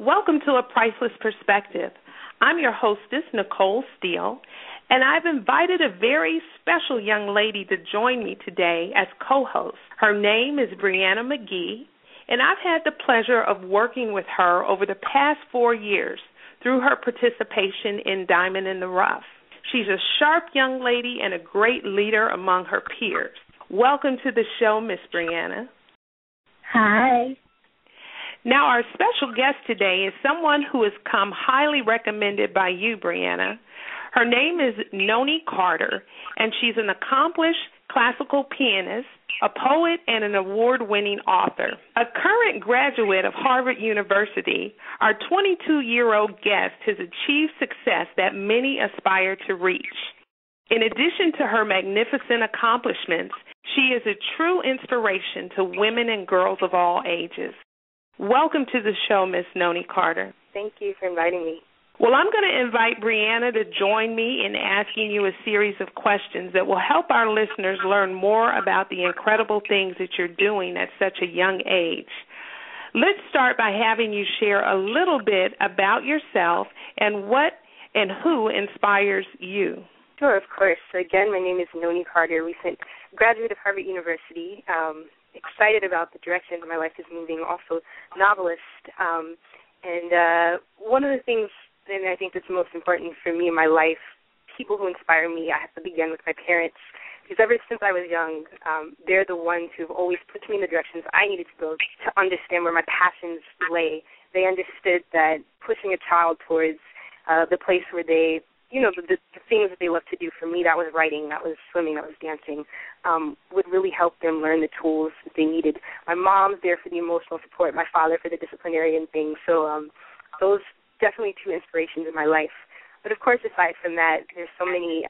Welcome to A Priceless Perspective. I'm your hostess, Nicole Steele, and I've invited a very special young lady to join me today as co-host. Her name is Brianna McGee, and I've had the pleasure of working with her over the past 4 years through her participation in Diamond in the Rough. She's a sharp young lady and a great leader among her peers. Welcome to the show, Miss Brianna. Hi. Now, our special guest today is someone who has come highly recommended by you, Brianna. Her name is Noni Carter, and she's an accomplished classical pianist, a poet, and an award-winning author. A current graduate of Harvard University, our 22-year-old guest has achieved success that many aspire to reach. In addition to her magnificent accomplishments, she is a true inspiration to women and girls of all ages. Welcome to the show, Miss Noni Carter. Thank you for inviting me. Well, I'm going to invite Brianna to join me in asking you a series of questions that will help our listeners learn more about the incredible things that you're doing at such a young age. Let's start by having you share a little bit about yourself and what and who inspires you. Sure, of course. So again, my name is Noni Carter, recent graduate of Harvard University. Excited about the direction my life is moving, also novelist. And one of the things that I think that's most important for me in my life, people who inspire me, I have to begin with my parents. Because ever since I was young, they're the ones who've always put me in the directions I needed to go to understand where my passions lay. They understood that pushing a child towards the place where they, you know, the things that they love to do. For me, that was writing, that was swimming, that was dancing, would really help them learn the tools that they needed. My mom's there for the emotional support, my father for the disciplinarian thing. So those definitely two inspirations in my life. But, of course, aside from that, there's so many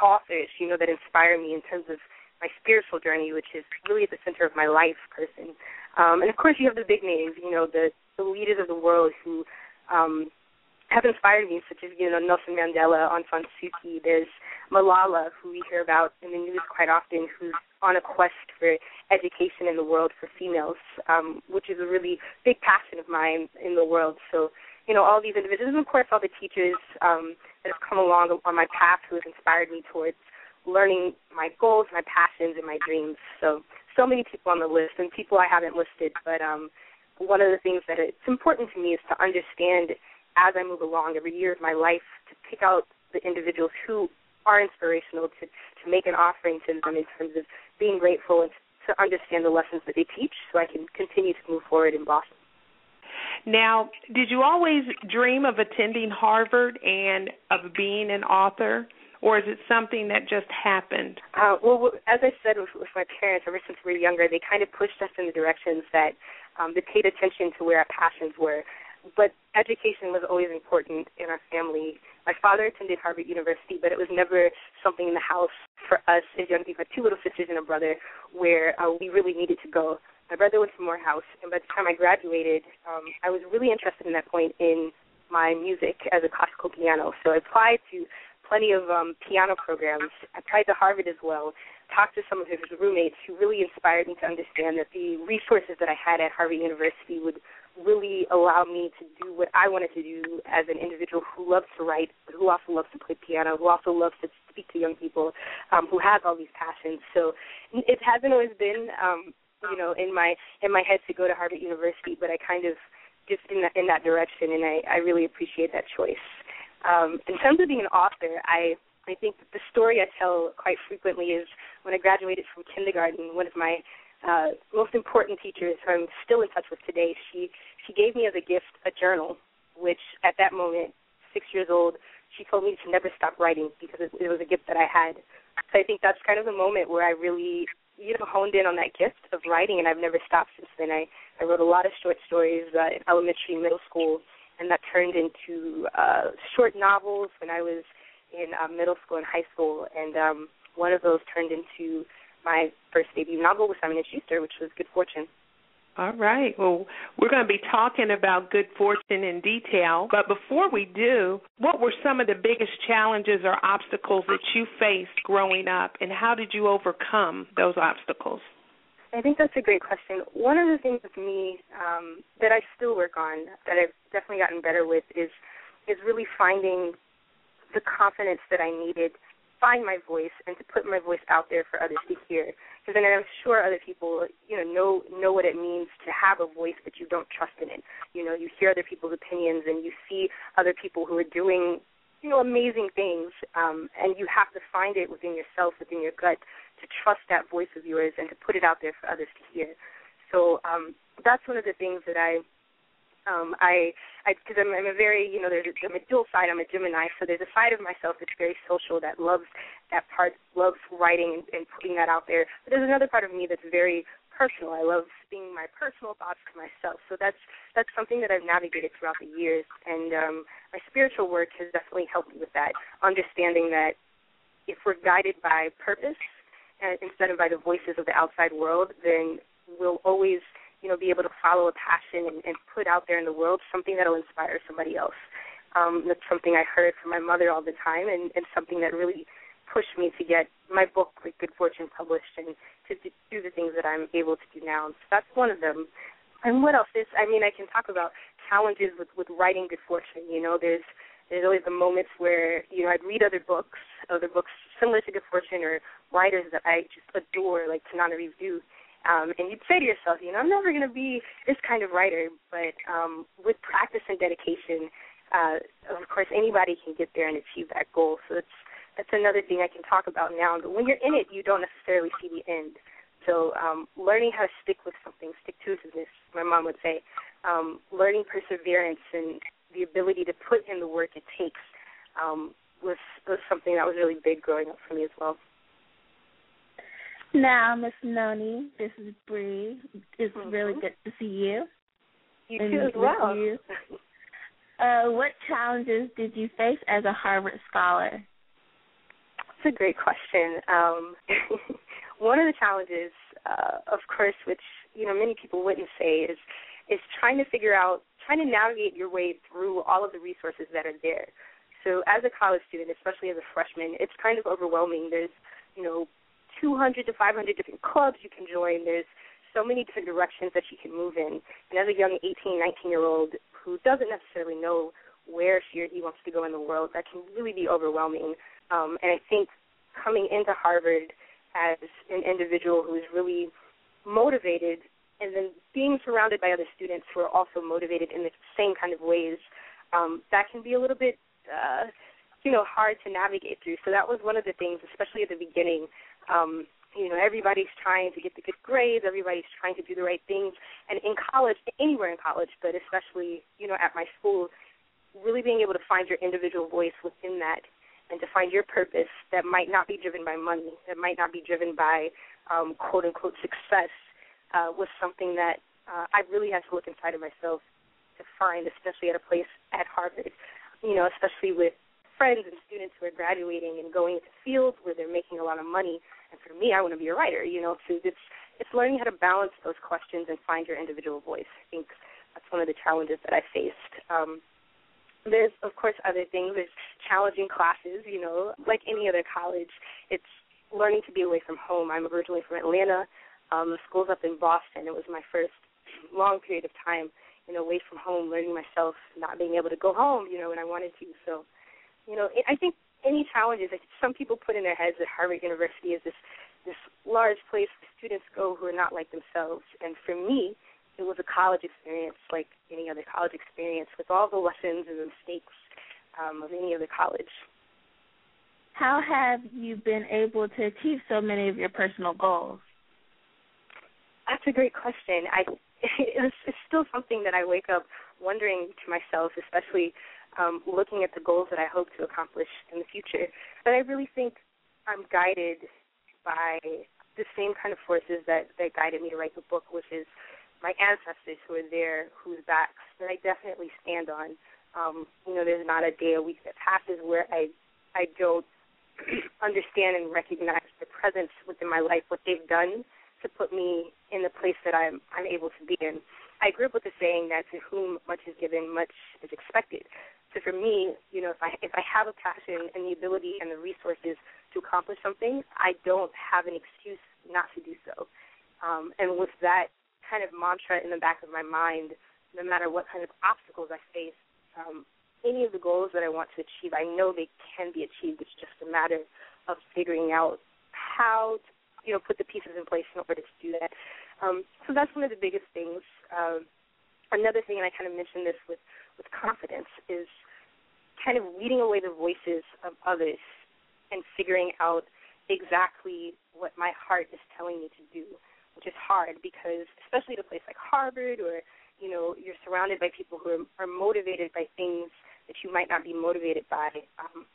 authors, you know, that inspire me in terms of my spiritual journey, which is really at the center of my life person. And, of course, you have the big names, you know, the leaders of the world who have inspired me, such as, you know, Nelson Mandela, Aung San Suu Kyi. There's Malala, who we hear about in the news quite often, who's on a quest for education in the world for females, which is a really big passion of mine in the world. So, you know, all these individuals, and of course all the teachers that have come along on my path who have inspired me towards learning my goals, my passions, and my dreams. So many people on the list, and people I haven't listed, but one of the things that it's important to me is to understand as I move along every year of my life to pick out the individuals who are inspirational, to make an offering to them in terms of being grateful and to understand the lessons that they teach so I can continue to move forward in Boston. Now, did you always dream of attending Harvard and of being an author, or is it something that just happened? Well, as I said with my parents, ever since we were younger, they kind of pushed us in the directions that they paid attention to where our passions were. But education was always important in our family. My father attended Harvard University, but it was never something in the house for us as young people. I have two little sisters and a brother where we really needed to go. My brother went to Morehouse, and by the time I graduated, I was really interested in that point in my music as a classical piano. So I applied to plenty of piano programs. I applied to Harvard as well. Talked to some of his roommates who really inspired me to understand that the resources that I had at Harvard University would really allow me to do what I wanted to do as an individual who loves to write, but who also loves to play piano, who also loves to speak to young people, who has all these passions. So it hasn't always been, you know, in my head to go to Harvard University, but I kind of just in that direction, and I really appreciate that choice. In terms of being an author, I think the story I tell quite frequently is when I graduated from kindergarten, one of my most important teachers who I'm still in touch with today, she gave me as a gift a journal, which at that moment, 6 years old, she told me to never stop writing because it was a gift that I had. So I think that's kind of the moment where I really, honed in on that gift of writing, and I've never stopped since then. I wrote a lot of short stories in elementary, middle school, and that turned into short novels when I was in middle school and high school, and one of those turned into my first debut novel with Simon and Schuster, which was Good Fortune. All right. Well, we're going to be talking about Good Fortune in detail, but before we do, what were some of the biggest challenges or obstacles that you faced growing up, and how did you overcome those obstacles? I think that's a great question. One of the things with me that I still work on, that I've definitely gotten better with, is really finding the confidence that I needed, find my voice, and to put my voice out there for others to hear. Because then I'm sure other people, know what it means to have a voice, but you don't trust in it. You hear other people's opinions, and you see other people who are doing, amazing things, and you have to find it within yourself, within your gut, to trust that voice of yours and to put it out there for others to hear. So that's one of the things that because I'm a very, I'm a dual side, I'm a Gemini, so there's a side of myself that's very social, that loves that part, loves writing and putting that out there. But there's another part of me that's very personal. I love seeing my personal thoughts to myself. So that's something that I've navigated throughout the years, and my spiritual work has definitely helped me with that, understanding that if we're guided by purpose instead of by the voices of the outside world, then we'll always be able to follow a passion and put out there in the world something that will inspire somebody else. That's something I heard from my mother all the time, and something that really pushed me to get my book, Good Fortune, published and to do the things that I'm able to do now. So that's one of them. And what else is, I can talk about challenges with writing Good Fortune. There's always the moments where, I'd read other books similar to Good Fortune or writers that I just adore, like Tananarive do. And you'd say to yourself, I'm never going to be this kind of writer, but with practice and dedication, of course, anybody can get there and achieve that goal. So that's another thing I can talk about now. But when you're in it, you don't necessarily see the end. So learning how to stick with something, stick-to-itiveness, my mom would say, learning perseverance and the ability to put in the work it takes was something that was really big growing up for me as well. Now, Miss Noni, this is Bree. It's really good to see you. You too, as well. What challenges did you face as a Harvard scholar? That's a great question. One of the challenges, of course, which many people wouldn't say, is trying to navigate your way through all of the resources that are there. So, as a college student, especially as a freshman, it's kind of overwhelming. There's 200 to 500 different clubs you can join. There's so many different directions that she can move in. And as a young 18, 19-year-old who doesn't necessarily know where she or he wants to go in the world, that can really be overwhelming. And I think coming into Harvard as an individual who is really motivated and then being surrounded by other students who are also motivated in the same kind of ways, that can be a little bit, hard to navigate through. So that was one of the things, especially at the beginning. Everybody's trying to get the good grades, everybody's trying to do the right things, and in college, anywhere in college, but especially, at my school, really being able to find your individual voice within that and to find your purpose that might not be driven by money, that might not be driven by, quote-unquote, success, was something that I really had to look inside of myself to find, especially at a place at Harvard, especially with friends and students who are graduating and going into fields where they're making a lot of money. And for me, I want to be a writer, So it's learning how to balance those questions and find your individual voice. I think that's one of the challenges that I faced. There's, of course, other things. There's challenging classes, Like any other college, it's learning to be away from home. I'm originally from Atlanta. The school's up in Boston. It was my first long period of time, away from home, learning myself, not being able to go home, when I wanted to. So, I think any challenges that some people put in their heads that Harvard University is this large place where students go who are not like themselves. And for me, it was a college experience like any other college experience with all the lessons and the mistakes of any other college. How have you been able to achieve so many of your personal goals? That's a great question. It's still something that I wake up wondering to myself, especially looking at the goals that I hope to accomplish in the future. But I really think I'm guided by the same kind of forces that guided me to write the book, which is my ancestors who are there, whose backs that I definitely stand on. There's not a day a week that passes where I don't understand and recognize the presence within my life, what they've done to put me in the place that I'm able to be in. I grew up with the saying that to whom much is given, much is expected. So for me, if I have a passion and the ability and the resources to accomplish something, I don't have an excuse not to do so. And with that kind of mantra in the back of my mind, no matter what kind of obstacles I face, any of the goals that I want to achieve, I know they can be achieved. It's just a matter of figuring out how to put the pieces in place in order to do that. So that's one of the biggest things. Another thing, and I kind of mentioned this with confidence, is kind of weeding away the voices of others and figuring out exactly what my heart is telling me to do, which is hard because especially at a place like Harvard or, you're surrounded by people who are motivated by things that you might not be motivated by.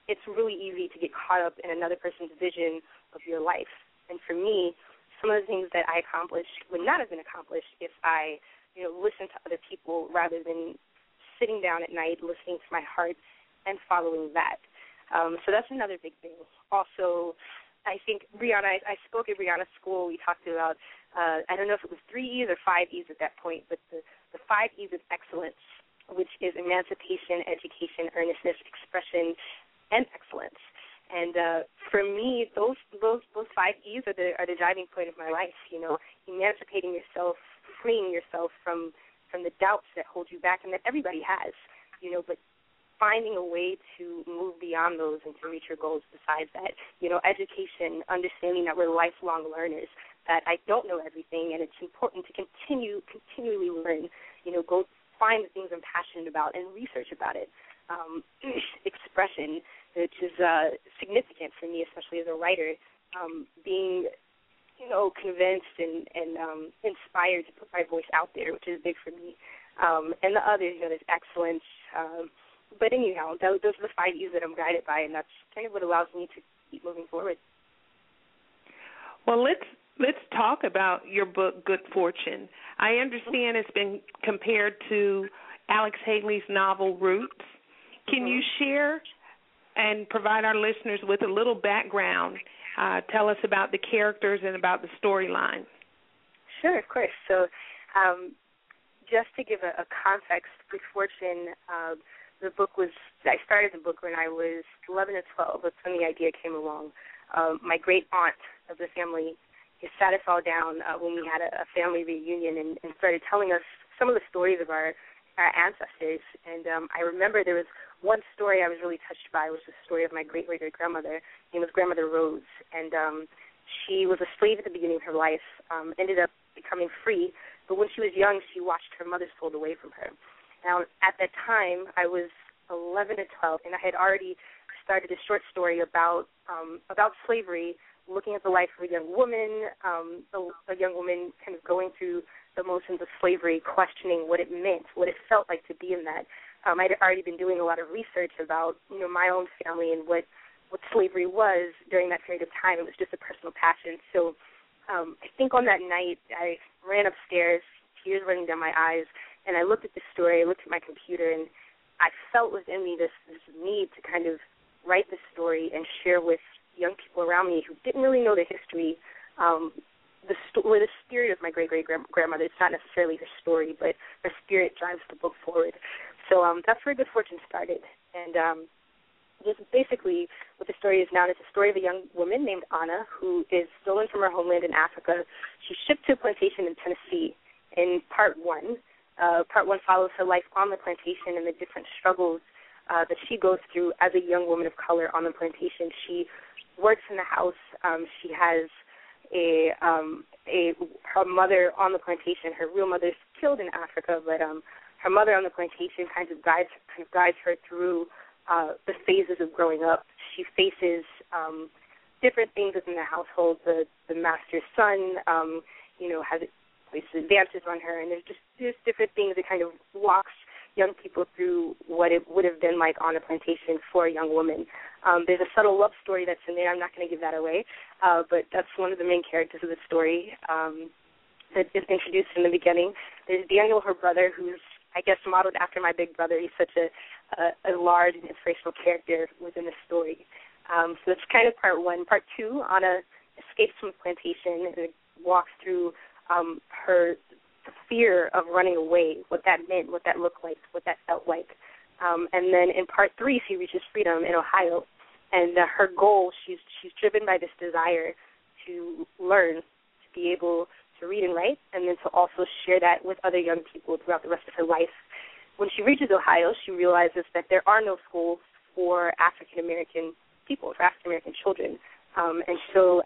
It's really easy to get caught up in another person's vision of your life. And for me, some of the things that I accomplished would not have been accomplished if I, listened to other people rather than sitting down at night, listening to my heart and following that. So that's another big thing. Also, I think Brianna, I spoke at Brianna's school. We talked about, I don't know if it was 3 E's or 5 E's at that point, but the 5 E's of excellence, which is emancipation, education, earnestness, expression, and excellence. And for me, those 5 E's are the driving point of my life. Emancipating yourself, freeing yourself from the doubts that hold you back and that everybody has. But finding a way to move beyond those and to reach your goals. Besides that, education, understanding that we're lifelong learners. That I don't know everything, and it's important to continually learn. Go find the things I'm passionate about and research about it. Expression, which is significant for me, especially as a writer, being, convinced and inspired to put my voice out there, which is big for me. And the others, there's excellence. But anyhow, those are the 5 E's that I'm guided by, and that's kind of what allows me to keep moving forward. Well, let's talk about your book, Good Fortune. I understand it's been compared to Alex Haley's novel, Roots. Can you share and provide our listeners with a little background? Tell us about the characters and about the storyline. Sure, of course. So just to give a context, Good Fortune, the book was – I started the book when I was 11 or 12. That's when the idea came along. My great-aunt of the family sat us all down when we had a family reunion and started telling us some of the stories of our ancestors. And I remember there was one story I was really touched by, which was the story of my great-great-grandmother. Her name was Grandmother Rose. And she was a slave at the beginning of her life, ended up becoming free. But when she was young, she watched her mother sold away from her. Now, at that time, I was 11 or 12, and I had already started a short story about slavery, looking at the life of a young woman, a young woman kind of going through the motions of slavery, questioning what it meant, what it felt like to be in that. I'd already been doing a lot of research about, my own family and what slavery was during that period of time. It was just a personal passion. So I think on that night, I ran upstairs, tears running down my eyes, and I looked at the story, I looked at my computer, and I felt within me this need to kind of write this story and share with young people around me who didn't really know the history, or the spirit of my great-great-grandmother. It's not necessarily her story, but her spirit drives the book forward. So that's where Good Fortune started. And just basically what the story is now is the story of a young woman named Anna who is stolen from her homeland in Africa. She's shipped to a plantation in Tennessee in Part 1. Part 1 follows her life on the plantation and the different struggles that she goes through as a young woman of color on the plantation. She works in the house. She has her mother on the plantation. Her real mother is killed in Africa, but her mother on the plantation kind of guides her through the phases of growing up. She faces different things within the household. The master's son, has least advances on her, and there's just different things that kind of walks young people through what it would have been like on a plantation for a young woman. There's a subtle love story that's in there. I'm not going to give that away, but that's one of the main characters of the story that is introduced in the beginning. There's Daniel, her brother, who's, I guess, modeled after my big brother. He's such a large and inspirational character within the story. So that's kind of part one. Part two, Anna escapes from the plantation and walks through her fear of running away, what that meant, what that looked like, what that felt like. And then in part three, she reaches freedom in Ohio. And her goal, she's driven by this desire to learn, to be able to read and write, and then to also share that with other young people throughout the rest of her life. When she reaches Ohio, she realizes that there are no schools for African-American people, for African-American children. And she'll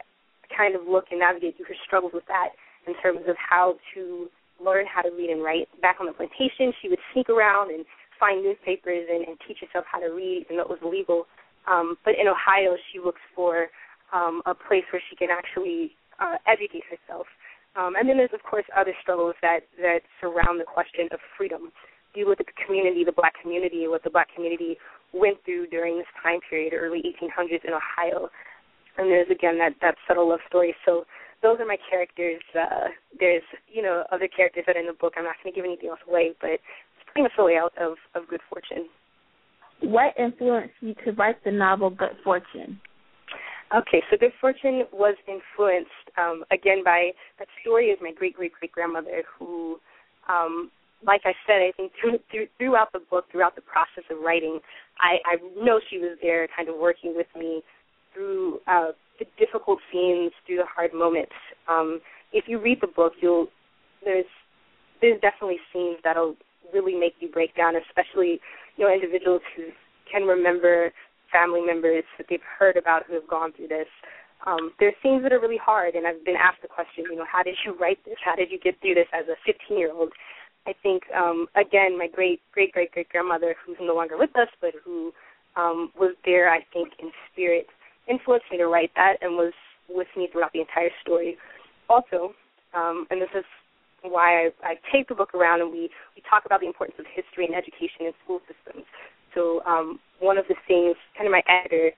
kind of look and navigate through her struggles with that in terms of how to learn how to read and write. Back on the plantation, she would sneak around and find newspapers and teach herself how to read, and that was illegal. But in Ohio, she looks for a place where she can actually educate herself. And then there's, of course, other struggles that surround the question of freedom. You look at the community, the black community, what the black community went through during this time period, early 1800s in Ohio. And there's, again, that subtle love story. So those are my characters. There's, other characters that are in the book. I'm not going to give anything else away, but it's pretty much the layout of Good Fortune. What influenced you to write the novel Good Fortune? Okay, so Good Fortune was influenced, again, by that story of my great-great-great-grandmother who, like I said, I think throughout the book, throughout the process of writing, I know she was there kind of working with me through the difficult scenes, through the hard moments. If you read the book, there's definitely scenes that'll really make you break down, especially individuals who can remember family members that they've heard about who have gone through this. There are scenes that are really hard, and I've been asked the question, how did you write this? How did you get through this as a 15-year-old? I think, again, my great-great-great-grandmother, who's no longer with us, but who was there, I think, in spirit, influenced me to write that and was with me throughout the entire story. Also, and this is why I take the book around and we talk about the importance of history and education in school systems. So one of the things kind of my editor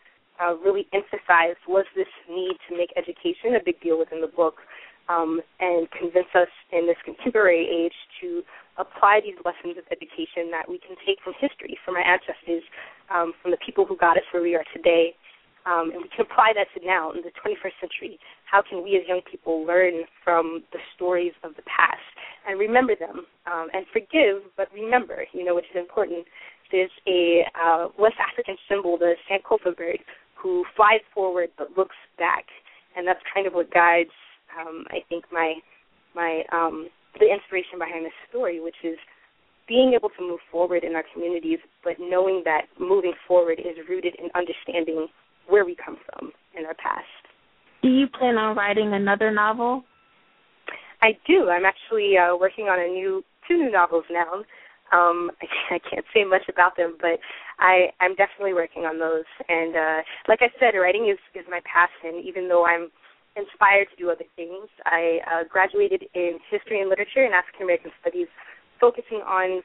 really emphasized was this need to make education a big deal within the book and convince us in this contemporary age to apply these lessons of education that we can take from history, from our ancestors, from the people who got us where we are today. And we can apply that to now in the 21st century. How can we as young people learn from the stories of the past and remember them and forgive but remember, which is important. There's a West African symbol, the Sankofa bird, who flies forward but looks back, and that's kind of what guides, I think, my the inspiration behind this story, which is being able to move forward in our communities but knowing that moving forward is rooted in understanding where we come from in our past. Do you plan on writing another novel? I do. I'm actually working on two new novels now. I can't say much about them, but I'm definitely working on those. And like I said, writing is my passion, even though I'm inspired to do other things. I graduated in history and literature and African-American studies, focusing on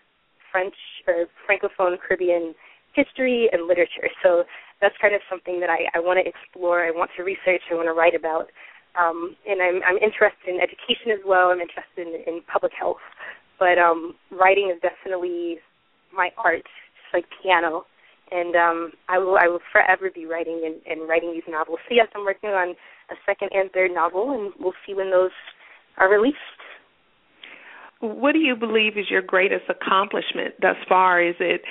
French or Francophone Caribbean history and literature. So that's kind of something that I want to explore, I want to research, I want to write about. And I'm interested in education as well. I'm interested in public health. But writing is definitely my art, just like piano. And I will forever be writing and writing these novels. So, yes, I'm working on a second and third novel, and we'll see when those are released. What do you believe is your greatest accomplishment thus far? Is it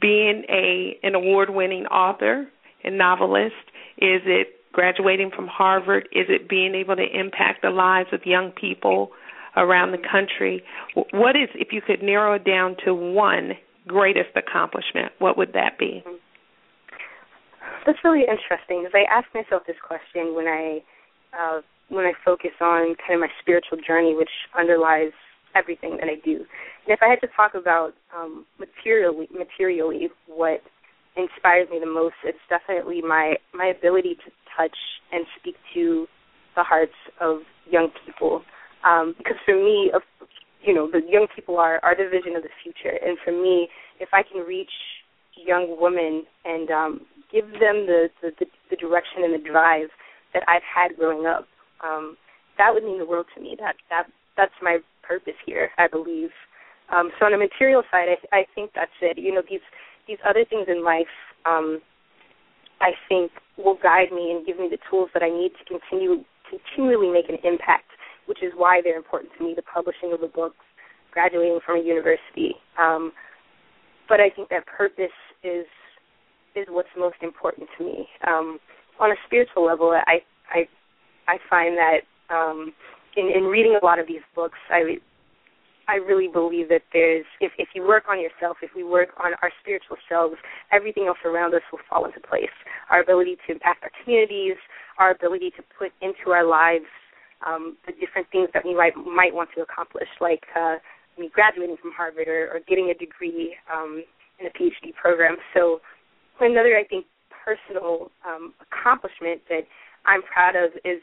being an award-winning author and novelist? Is it graduating from Harvard? Is it being able to impact the lives of young people around the country? What is, if you could narrow it down to one greatest accomplishment, what would that be? That's really interesting because I ask myself this question when I focus on kind of my spiritual journey, which underlies everything that I do. And if I had to talk about materially what inspires me the most, it's definitely my ability to touch and speak to the hearts of young people. Because for me, you know, the young people are the vision of the future. And for me, if I can reach young women and give them the direction and the drive that I've had growing up, that would mean the world to me. That's my purpose here, I believe. So on the material side, I think that's it. You know, these other things in life, I think, will guide me and give me the tools that I need to continually make an impact, which is why they're important to me, the publishing of the books, graduating from a university. But I think that purpose is what's most important to me. On a spiritual level, I find that in reading a lot of these books, I really believe that there's, if you work on yourself, if we work on our spiritual selves, everything else around us will fall into place. Our ability to impact our communities, our ability to put into our lives the different things that we might want to accomplish, like me graduating from Harvard or getting a degree in a PhD program. So another, I think, personal accomplishment that I'm proud of is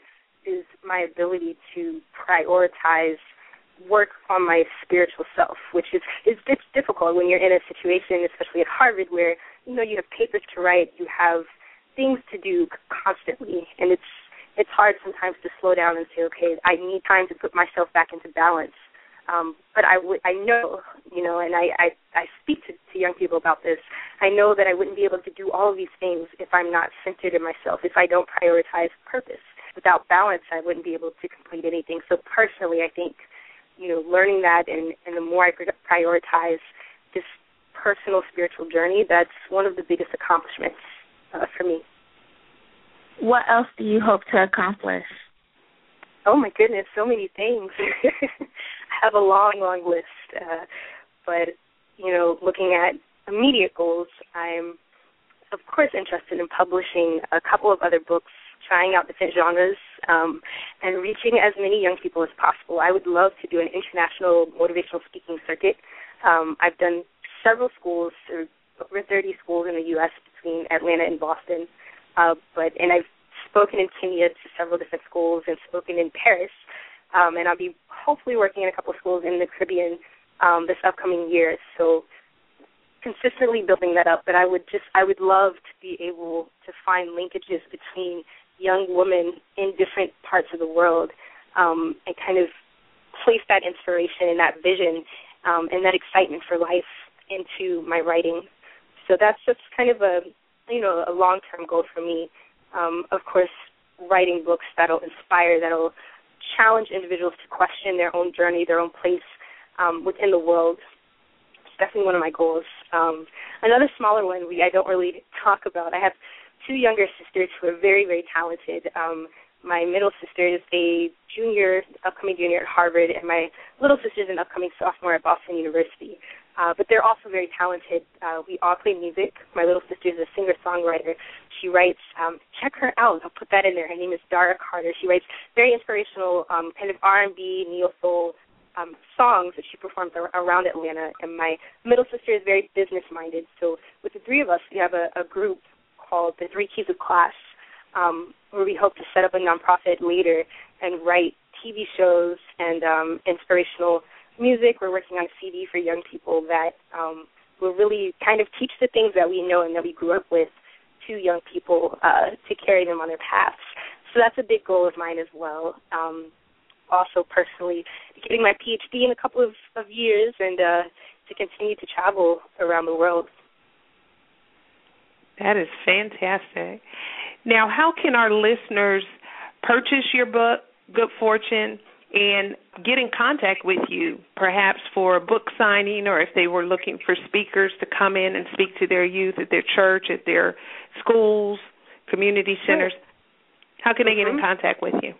my ability to prioritize work on my spiritual self, which is difficult when you're in a situation, especially at Harvard, where, you know, you have papers to write, you have things to do constantly, and it's hard sometimes to slow down and say, okay, I need time to put myself back into balance. But I know, you know, and I speak to young people about this. I know that I wouldn't be able to do all of these things if I'm not centered in myself, if I don't prioritize purpose. Without balance, I wouldn't be able to complete anything. So personally, I think, you know, learning that and the more I prioritize this personal spiritual journey, that's one of the biggest accomplishments for me. What else do you hope to accomplish? Oh, my goodness, so many things. I have a long, long list. But, you know, looking at immediate goals, I'm, of course, interested in publishing a couple of other books, trying out different genres, and reaching as many young people as possible. I would love to do an international motivational speaking circuit. I've done several schools, over 30 schools in the U.S. between Atlanta and Boston, and I've spoken in Kenya to several different schools and spoken in Paris, and I'll be hopefully working in a couple of schools in the Caribbean this upcoming year. So consistently building that up, but I would love to be able to find linkages between young women in different parts of the world, and kind of place that inspiration and that vision and that excitement for life into my writing. So that's just kind of a long-term goal for me. Of course, writing books that'll inspire, that'll challenge individuals to question their own journey, their own place within the world. It's definitely one of my goals. Another smaller one I don't really talk about. I have two younger sisters who are very, very talented. My middle sister is a upcoming junior at Harvard, and my little sister is an upcoming sophomore at Boston University. But they're also very talented. We all play music. My little sister is a singer-songwriter. She writes, check her out. I'll put that in there. Her name is Dara Carter. She writes very inspirational kind of R&B, neo-soul songs that she performs around Atlanta. And my middle sister is very business-minded. So with the three of us, we have a group called The Three Keys of Class, where we hope to set up a nonprofit later and write TV shows and inspirational music. We're working on a CD for young people that will really kind of teach the things that we know and that we grew up with to young people to carry them on their paths. So that's a big goal of mine as well. Also, personally, getting my PhD in a couple of years and to continue to travel around the world. That is fantastic. Now, how can our listeners purchase your book, Good Fortune, and get in contact with you, perhaps for a book signing or if they were looking for speakers to come in and speak to their youth at their church, at their schools, community centers? How can they get in contact with you?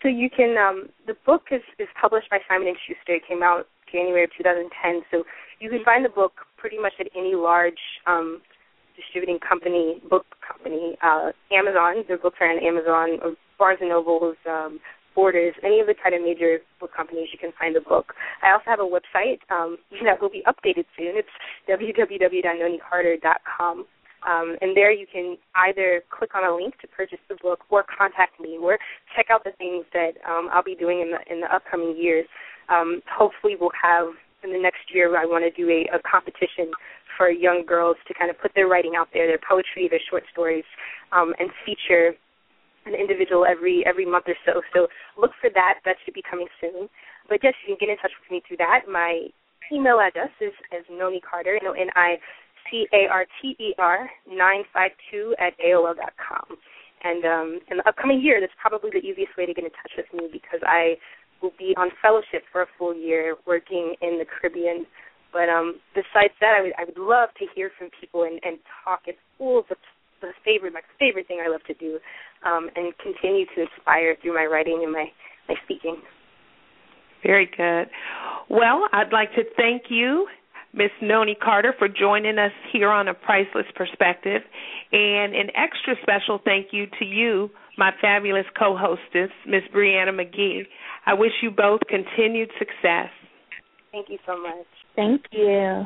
So you can the book is published by Simon and Schuster. It came out January of 2010. So you can find the book pretty much at any large distributing company, book company, Amazon. Their books are on Amazon, or Barnes & Noble's, Borders, any of the kind of major book companies, you can find the book. I also have a website that will be updated soon. It's www.noniecarter.com. And there you can either click on a link to purchase the book or contact me or check out the things that I'll be doing in the upcoming years. Hopefully we'll have, in the next year, I want to do a competition for young girls to kind of put their writing out there, their poetry, their short stories, and feature an individual every month or so. So look for that. That should be coming soon. But yes, you can get in touch with me through that. My email address is Noni Carter, NoniCarter 952 at AOL.com. And in the upcoming year, that's probably the easiest way to get in touch with me because I will be on fellowship for a full year working in the Caribbean. But besides that, I would love to hear from people and talk. It's all my favorite thing I love to do, and continue to inspire through my writing and my speaking. Very good. Well, I'd like to thank you, Ms. Noni Carter, for joining us here on A Priceless Perspective, and an extra special thank you to you, my fabulous co-hostess, Ms. Brianna McGee. I wish you both continued success. Thank you so much. Thank you.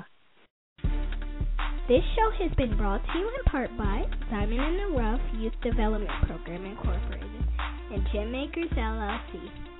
This show has been brought to you in part by Diamond in the Rough Youth Development Program Incorporated and Jim Makers LLC.